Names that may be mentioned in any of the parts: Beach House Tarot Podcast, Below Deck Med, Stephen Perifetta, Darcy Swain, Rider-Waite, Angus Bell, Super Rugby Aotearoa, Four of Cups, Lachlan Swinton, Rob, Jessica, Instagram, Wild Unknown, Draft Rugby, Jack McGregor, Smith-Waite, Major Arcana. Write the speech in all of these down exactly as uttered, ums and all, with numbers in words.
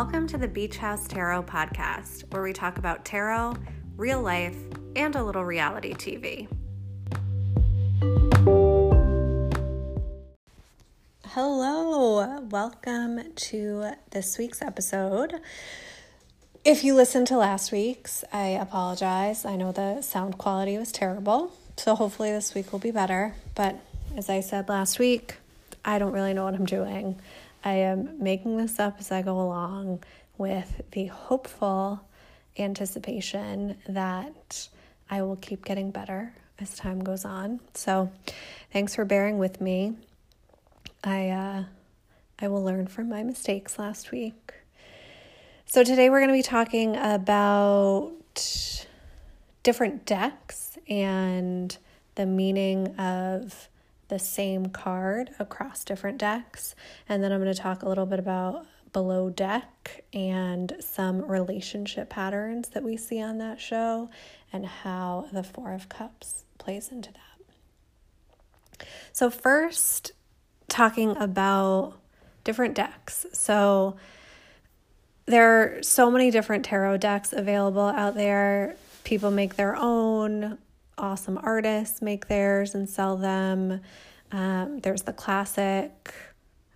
Welcome to the Beach House Tarot Podcast, where we talk about tarot, real life, and a little reality T V. Hello, welcome to this week's episode. If you listened to last week's, I apologize. I know the sound quality was terrible, so hopefully this week will be better. But as I said last week, I don't really know what I'm doing. I am making this up as I go along with the hopeful anticipation that I will keep getting better as time goes on. So thanks for bearing with me. I uh, I will learn from my mistakes last week. So today we're going to be talking about different decks and the meaning of the same card across different decks. And then I'm going to talk a little bit about Below Deck and some relationship patterns that we see on that show and how the Four of Cups plays into that. So first, talking about different decks. So there are so many different tarot decks available out there. People make their own. Awesome artists make theirs and sell them. Um, there's the classic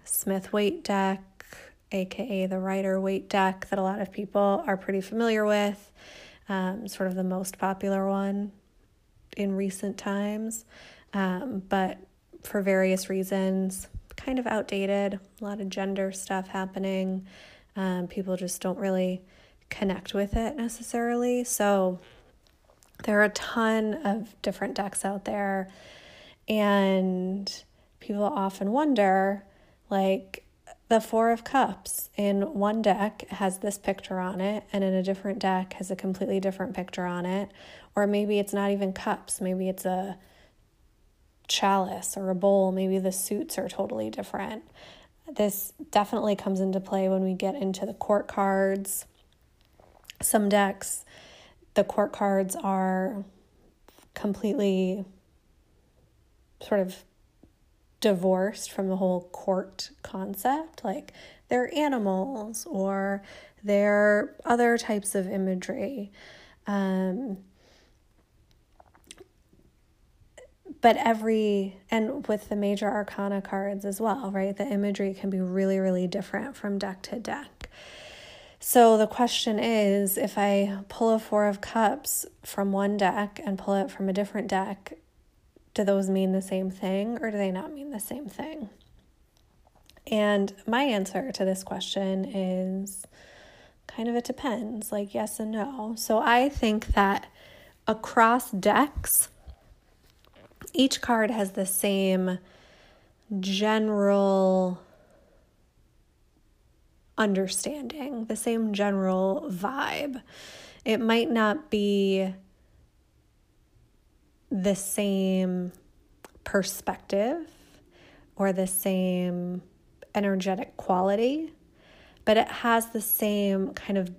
Smith-Waite deck, aka the Rider-Waite deck, that a lot of people are pretty familiar with, um, sort of the most popular one in recent times, um, but for various reasons, kind of outdated, a lot of gender stuff happening. Um, people just don't really connect with it necessarily. So there are a ton of different decks out there, and people often wonder, like, the Four of Cups in one deck has this picture on it, and in a different deck has a completely different picture on it, or maybe it's not even cups, maybe it's a chalice or a bowl, maybe the suits are totally different. This definitely comes into play when we get into the court cards. Some decks, the court cards are completely sort of divorced from the whole court concept. Like, they're animals or they're other types of imagery. Um, but every, and with the major arcana cards as well, right? The imagery can be really, really different from deck to deck. So the question is, if I pull a Four of Cups from one deck and pull it from a different deck, do those mean the same thing, or do they not mean the same thing? And my answer to this question is kind of, it depends, like yes and no. So I think that across decks, each card has the same general understanding, the same general vibe. It might not be the same perspective or the same energetic quality, but it has the same kind of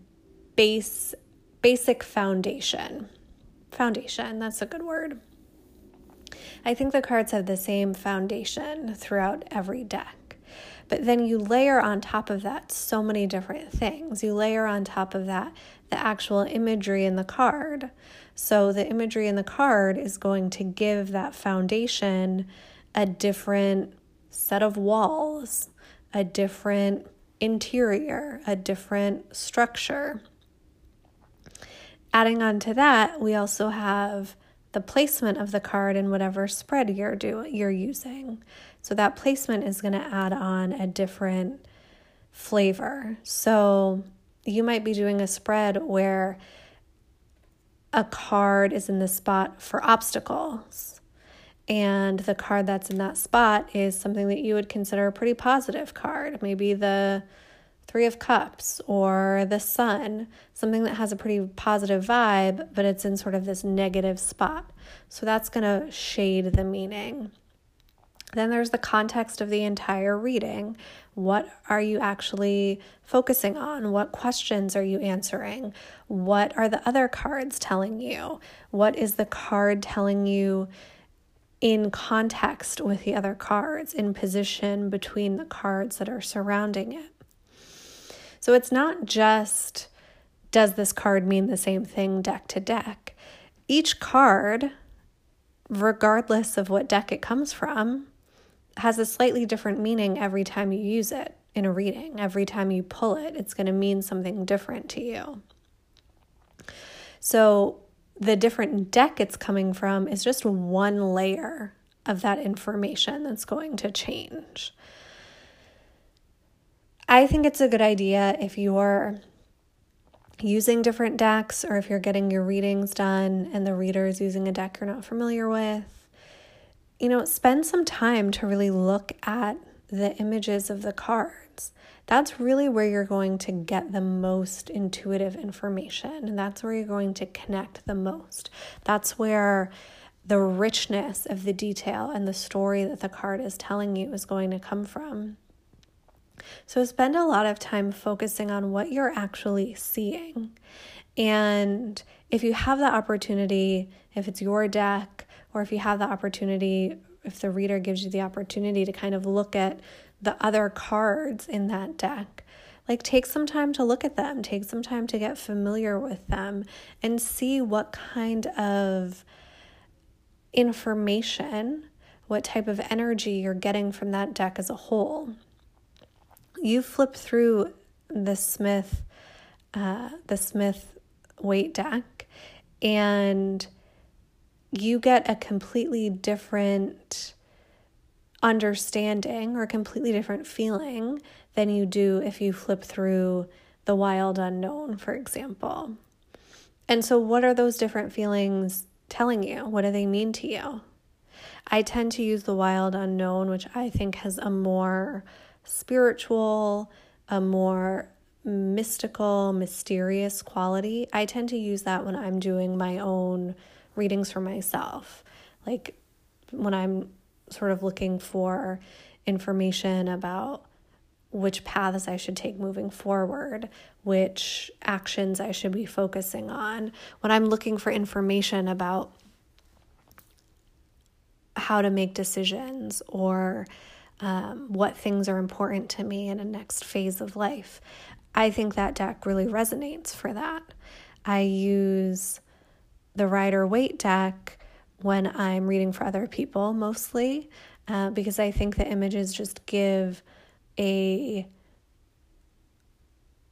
base, basic foundation. Foundation, that's a good word. I think the cards have the same foundation throughout every deck. But then you layer on top of that so many different things. You layer on top of that the actual imagery in the card. So the imagery in the card is going to give that foundation a different set of walls, a different interior, a different structure. Adding on to that, we also have the placement of the card in whatever spread you're do, you're using. So that placement is going to add on a different flavor. So you might be doing a spread where a card is in the spot for obstacles, and the card that's in that spot is something that you would consider a pretty positive card. Maybe the Three of Cups or the Sun, something that has a pretty positive vibe, but it's in sort of this negative spot. So that's going to shade the meaning. Then there's the context of the entire reading. What are you actually focusing on? What questions are you answering? What are the other cards telling you? What is the card telling you in context with the other cards, in position between the cards that are surrounding it? So it's not just, does this card mean the same thing deck to deck? Each card, regardless of what deck it comes from, has a slightly different meaning every time you use it in a reading. Every time you pull it, it's going to mean something different to you. So the different deck it's coming from is just one layer of that information that's going to change. I think it's a good idea if you're using different decks, or if you're getting your readings done and the reader is using a deck you're not familiar with, you know, spend some time to really look at the images of the cards. That's really where you're going to get the most intuitive information, and that's where you're going to connect the most. That's where the richness of the detail and the story that the card is telling you is going to come from. So spend a lot of time focusing on what you're actually seeing. And if you have the opportunity, if it's your deck, or if you have the opportunity, if the reader gives you the opportunity to kind of look at the other cards in that deck, like take some time to look at them, take some time to get familiar with them and see what kind of information, what type of energy you're getting from that deck as a whole. You flip through the Smith, uh, the Smith-Waite deck, and you get a completely different understanding or a completely different feeling than you do if you flip through the Wild Unknown, for example. And so what are those different feelings telling you? What do they mean to you? I tend to use the Wild Unknown, which I think has a more spiritual, a more mystical, mysterious quality. I tend to use that when I'm doing my own readings for myself, like when I'm sort of looking for information about which paths I should take moving forward, which actions I should be focusing on, when I'm looking for information about how to make decisions or Um, what things are important to me in a next phase of life. I think that deck really resonates for that. I use the Rider-Waite deck when I'm reading for other people mostly, uh, because I think the images just give a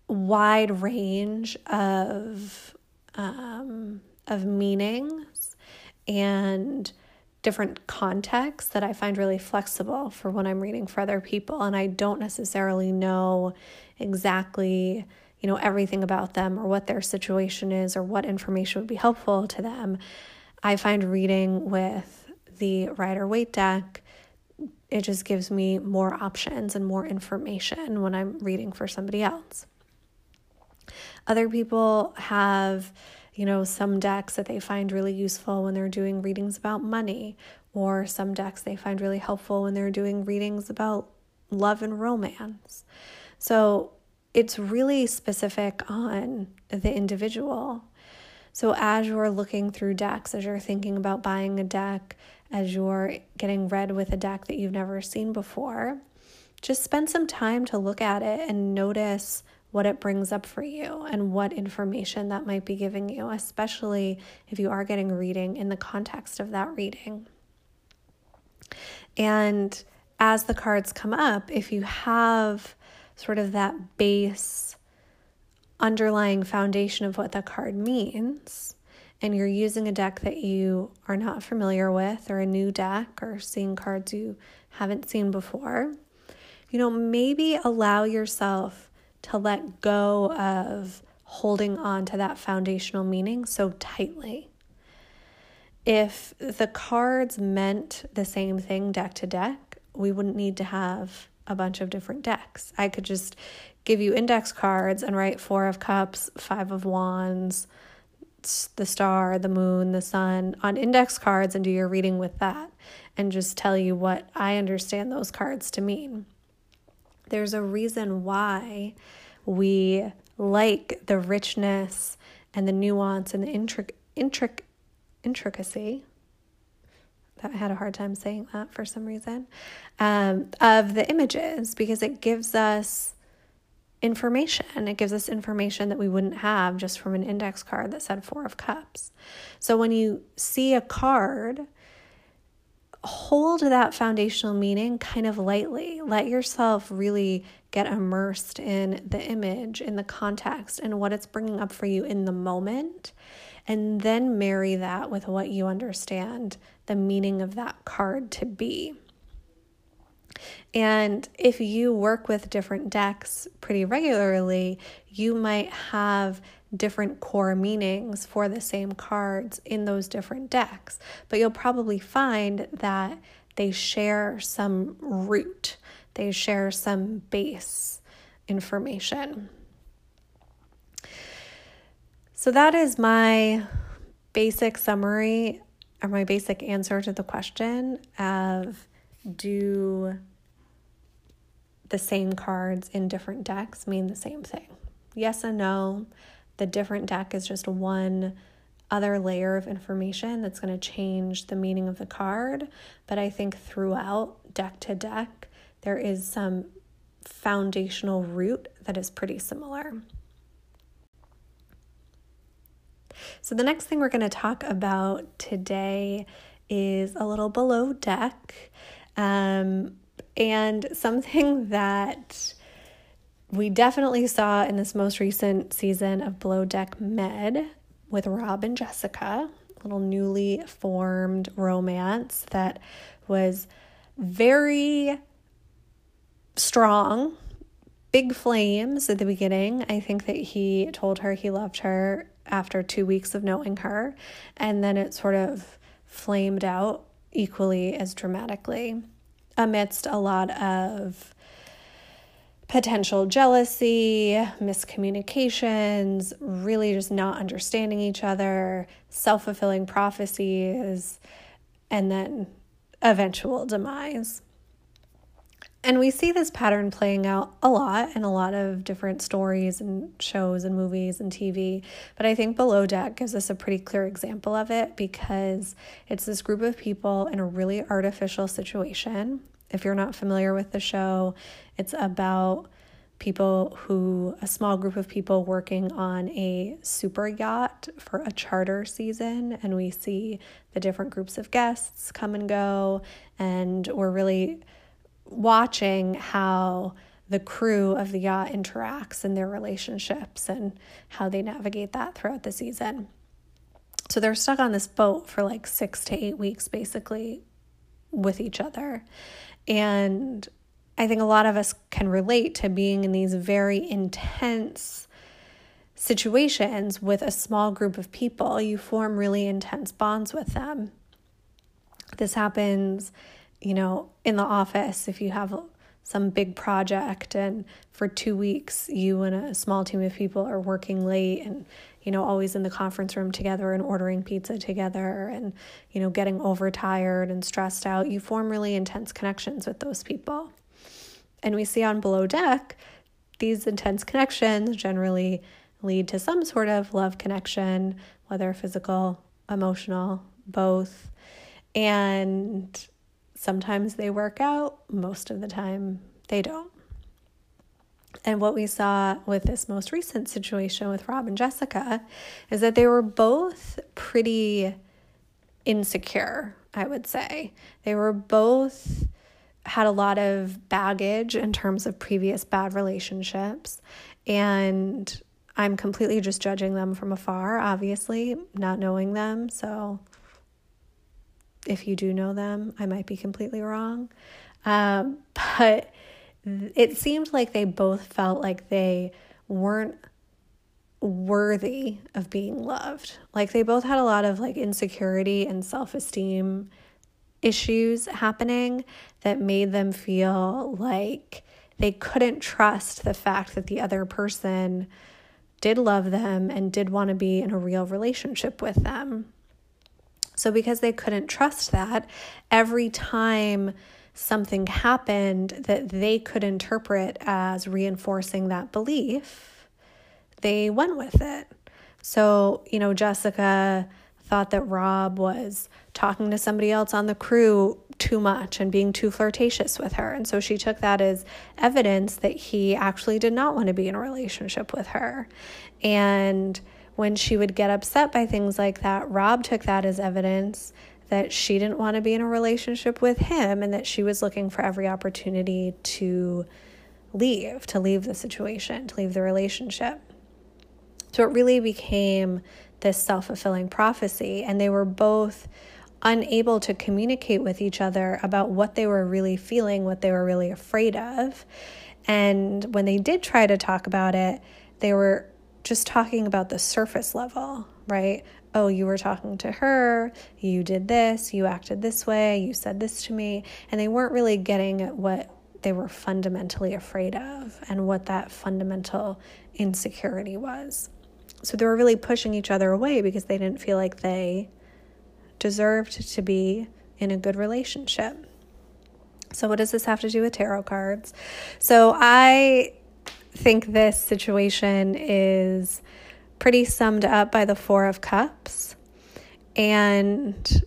wide range of um, of meanings and different contexts that I find really flexible for when I'm reading for other people, and I don't necessarily know exactly, you know, everything about them or what their situation is or what information would be helpful to them. I find reading with the Rider-Waite deck, it just gives me more options and more information when I'm reading for somebody else. Other people have, you know, some decks that they find really useful when they're doing readings about money, or some decks they find really helpful when they're doing readings about love and romance. So it's really specific on the individual. So as you're looking through decks, as you're thinking about buying a deck, as you're getting read with a deck that you've never seen before, just spend some time to look at it and notice what it brings up for you and what information that might be giving you, especially if you are getting a reading in the context of that reading. And as the cards come up, if you have sort of that base underlying foundation of what the card means, and you're using a deck that you are not familiar with or a new deck or seeing cards you haven't seen before, you know, maybe allow yourself to let go of holding on to that foundational meaning so tightly. If the cards meant the same thing deck to deck, we wouldn't need to have a bunch of different decks. I could just give you index cards and write Four of Cups, Five of Wands, the Star, the Moon, the Sun on index cards and do your reading with that and just tell you what I understand those cards to mean. There's a reason why we like the richness and the nuance and the intric- intric- intricacy, I had a hard time saying that for some reason, um, of the images, because it gives us information. It gives us information that we wouldn't have just from an index card that said Four of Cups. So when you see a card, hold that foundational meaning kind of lightly. Let yourself really get immersed in the image, in the context, and what it's bringing up for you in the moment. And then marry that with what you understand the meaning of that card to be. And if you work with different decks pretty regularly, you might have different core meanings for the same cards in those different decks, but you'll probably find that they share some root, they share some base information. So that is my basic summary, or my basic answer to the question of, do the same cards in different decks mean the same thing? Yes and no. The different deck is just one other layer of information that's going to change the meaning of the card. But I think throughout, deck to deck, there is some foundational root that is pretty similar. So the next thing we're going to talk about today is a little below deck. Um, and something that we definitely saw in this most recent season of Below Deck Med with Rob and Jessica, a little newly formed romance that was very strong, big flames at the beginning. I think that he told her he loved her after two weeks of knowing her, and then it sort of flamed out equally as dramatically amidst a lot of potential jealousy, miscommunications, really just not understanding each other, self-fulfilling prophecies, and then eventual demise. And we see this pattern playing out a lot in a lot of different stories and shows and movies and T V, but I think Below Deck gives us a pretty clear example of it, because it's this group of people in a really artificial situation. If you're not familiar with the show, it's about people who, a small group of people working on a super yacht for a charter season, and we see the different groups of guests come and go, and we're really watching how the crew of the yacht interacts in their relationships and how they navigate that throughout the season. So they're stuck on this boat for like six to eight weeks basically with each other. And I think a lot of us can relate to being in these very intense situations with a small group of people. You form really intense bonds with them. This happens, you know, in the office, if you have some big project and for two weeks you and a small team of people are working late and, you know, always in the conference room together and ordering pizza together and, you know, getting overtired and stressed out, you form really intense connections with those people. And we see on Below Deck, these intense connections generally lead to some sort of love connection, whether physical, emotional, both. And sometimes they work out, most of the time they don't. And what we saw with this most recent situation with Rob and Jessica is that they were both pretty insecure, I would say. They were both had a lot of baggage in terms of previous bad relationships. And I'm completely just judging them from afar, obviously, not knowing them, so if you do know them, I might be completely wrong. Um, but th- it seemed like they both felt like they weren't worthy of being loved. Like they both had a lot of like insecurity and self-esteem issues happening that made them feel like they couldn't trust the fact that the other person did love them and did want to be in a real relationship with them. So because they couldn't trust that, every time something happened that they could interpret as reinforcing that belief, they went with it. So, you know, Jessica thought that Rob was talking to somebody else on the crew, too much and being too flirtatious with her. And so she took that as evidence that he actually did not want to be in a relationship with her. And when she would get upset by things like that, Rob took that as evidence that she didn't want to be in a relationship with him and that she was looking for every opportunity to leave, to leave the situation, to leave the relationship. So it really became this self-fulfilling prophecy, and they were both unable to communicate with each other about what they were really feeling, what they were really afraid of. And when they did try to talk about it, they were just talking about the surface level, right? Oh, you were talking to her, you did this, you acted this way, you said this to me. And they weren't really getting at what they were fundamentally afraid of and what that fundamental insecurity was. So they were really pushing each other away because they didn't feel like they deserved to be in a good relationship. So what does this have to do with tarot cards? So I think this situation is pretty summed up by the Four of Cups. And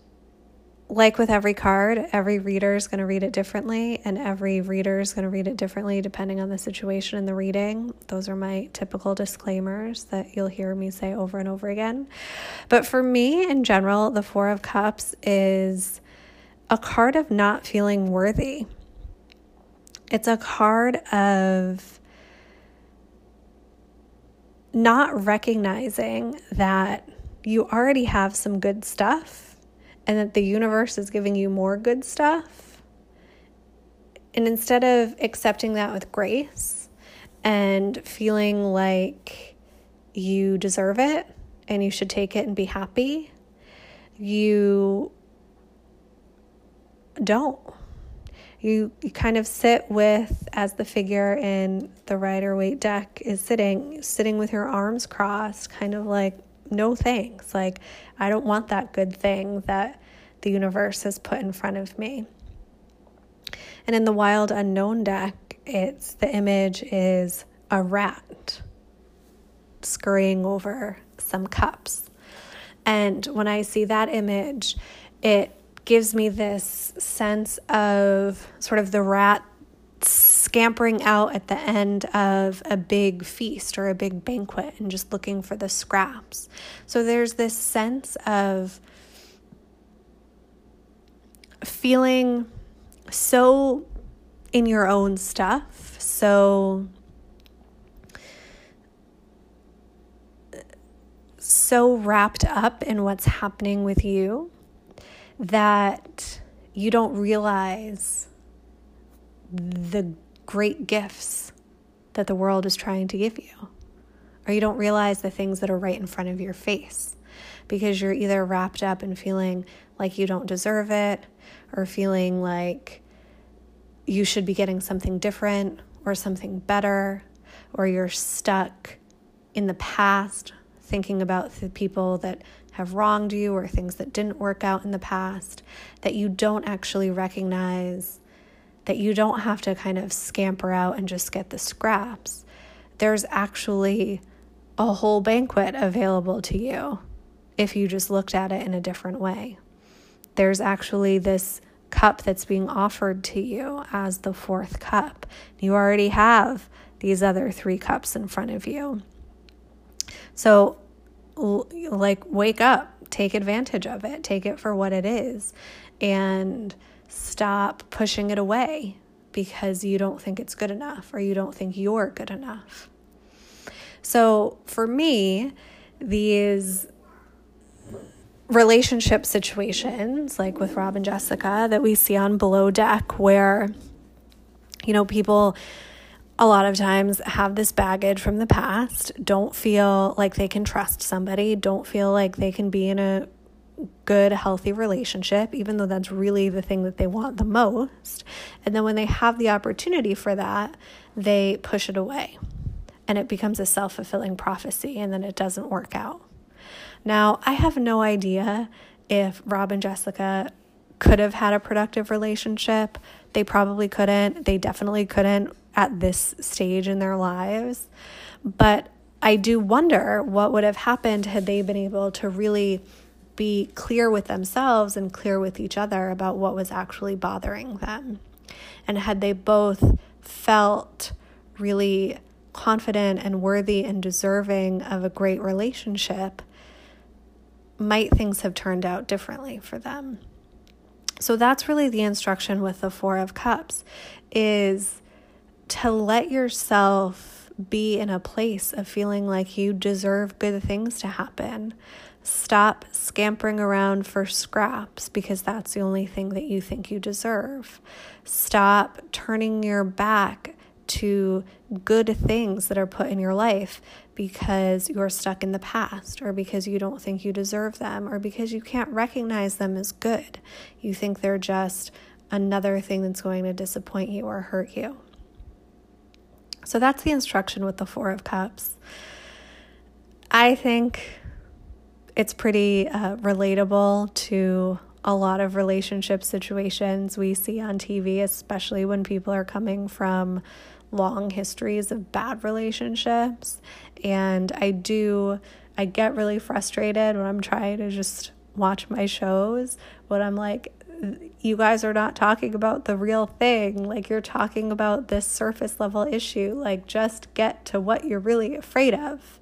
like with every card, every reader is going to read it differently, and every reader is going to read it differently depending on the situation and the reading. Those are my typical disclaimers that you'll hear me say over and over again. But for me, in general, the Four of Cups is a card of not feeling worthy. It's a card of not recognizing that you already have some good stuff, and that the universe is giving you more good stuff. And instead of accepting that with grace and feeling like you deserve it and you should take it and be happy, you don't. You, you kind of sit with, as the figure in the Rider-Waite deck is sitting, sitting with your arms crossed, kind of like, no thanks. Like, I don't want that good thing that the universe has put in front of me. And in the Wild Unknown deck, it's the image is a rat scurrying over some cups. And when I see that image, it gives me this sense of sort of the rat scampering out at the end of a big feast or a big banquet and just looking for the scraps. So there's this sense of feeling so in your own stuff, so so wrapped up in what's happening with you that you don't realize the great gifts that the world is trying to give you, or you don't realize the things that are right in front of your face because you're either wrapped up in feeling like you don't deserve it, or feeling like you should be getting something different or something better, or you're stuck in the past thinking about the people that have wronged you or things that didn't work out in the past, that you don't actually recognize that you don't have to kind of scamper out and just get the scraps. There's actually a whole banquet available to you if you just looked at it in a different way. There's actually this cup that's being offered to you as the fourth cup. You already have these other three cups in front of you. So, like, wake up, take advantage of it, take it for what it is, and stop pushing it away because you don't think it's good enough or you don't think you're good enough. So for me, these relationship situations, like with Rob and Jessica, that we see on Below Deck, where, you know, people a lot of times have this baggage from the past, don't feel like they can trust somebody, don't feel like they can be in a good, healthy relationship, even though that's really the thing that they want the most. And then when they have the opportunity for that, they push it away, and it becomes a self-fulfilling prophecy, and then it doesn't work out. Now, I have no idea if Rob and Jessica could have had a productive relationship. They probably couldn't. They definitely couldn't at this stage in their lives. But I do wonder what would have happened had they been able to really be clear with themselves and clear with each other about what was actually bothering them. And had they both felt really confident and worthy and deserving of a great relationship, might things have turned out differently for them? So that's really the instruction with the Four of Cups, is to let yourself be in a place of feeling like you deserve good things to happen. Stop scampering around for scraps because that's the only thing that you think you deserve. Stop turning your back to good things that are put in your life because you're stuck in the past, or because you don't think you deserve them, or because you can't recognize them as good. You think they're just another thing that's going to disappoint you or hurt you. So that's the instruction with the Four of Cups. I think it's pretty uh, relatable to a lot of relationship situations we see on T V, especially when people are coming from long histories of bad relationships. And I do, I get really frustrated when I'm trying to just watch my shows, when I'm like, you guys are not talking about the real thing. Like, you're talking about this surface level issue. Like, just get to what you're really afraid of.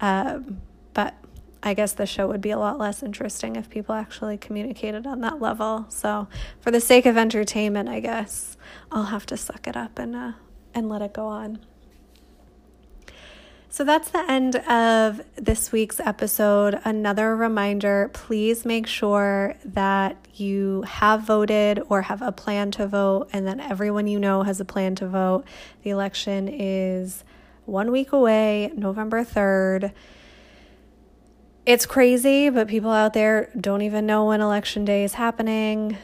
Um, but I guess the show would be a lot less interesting if people actually communicated on that level. So for the sake of entertainment, I guess I'll have to suck it up and uh, and let it go on. So that's the end of this week's episode. Another reminder, please make sure that you have voted or have a plan to vote, and that everyone you know has a plan to vote. The election is one week away, November third. It's crazy, but people out there don't even know when Election Day is happening.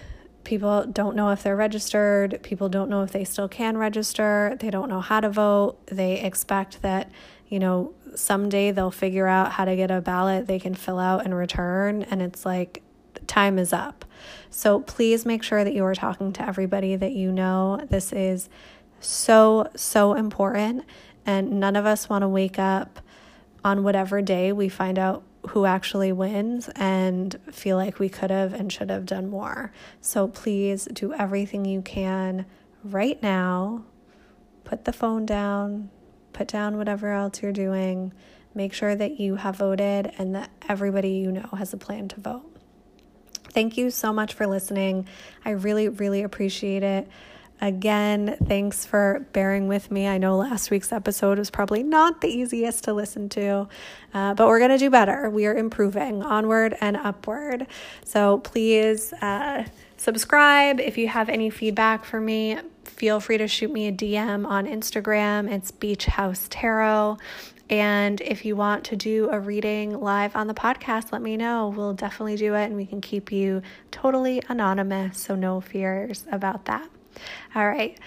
People don't know if they're registered. People don't know if they still can register. They don't know how to vote. They expect that, you know, someday they'll figure out how to get a ballot they can fill out and return. And it's like, time is up. So please make sure that you are talking to everybody that you know. This is so, so important. And none of us want to wake up on whatever day we find out who actually wins and feel like we could have and should have done more. So please do everything you can right now. Put the phone down, put down whatever else you're doing. Make sure that you have voted and that everybody you know has a plan to vote. Thank you so much for listening. I really, really appreciate it. Again, thanks for bearing with me. I know last week's episode was probably not the easiest to listen to, uh, but we're going to do better. We are improving onward and upward. So please uh, subscribe. If you have any feedback for me, feel free to shoot me a D M on Instagram. It's Beach House Tarot. And if you want to do a reading live on the podcast, let me know. We'll definitely do it, and we can keep you totally anonymous. So no fears about that. All right.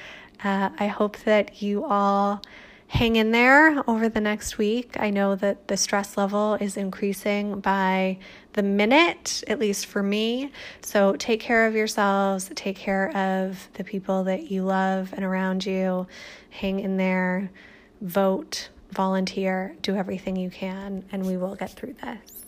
Uh, I hope that you all hang in there over the next week. I know that the stress level is increasing by the minute, at least for me. So take care of yourselves. Take care of the people that you love and around you. Hang in there. Vote. Volunteer. Do everything you can. And we will get through this.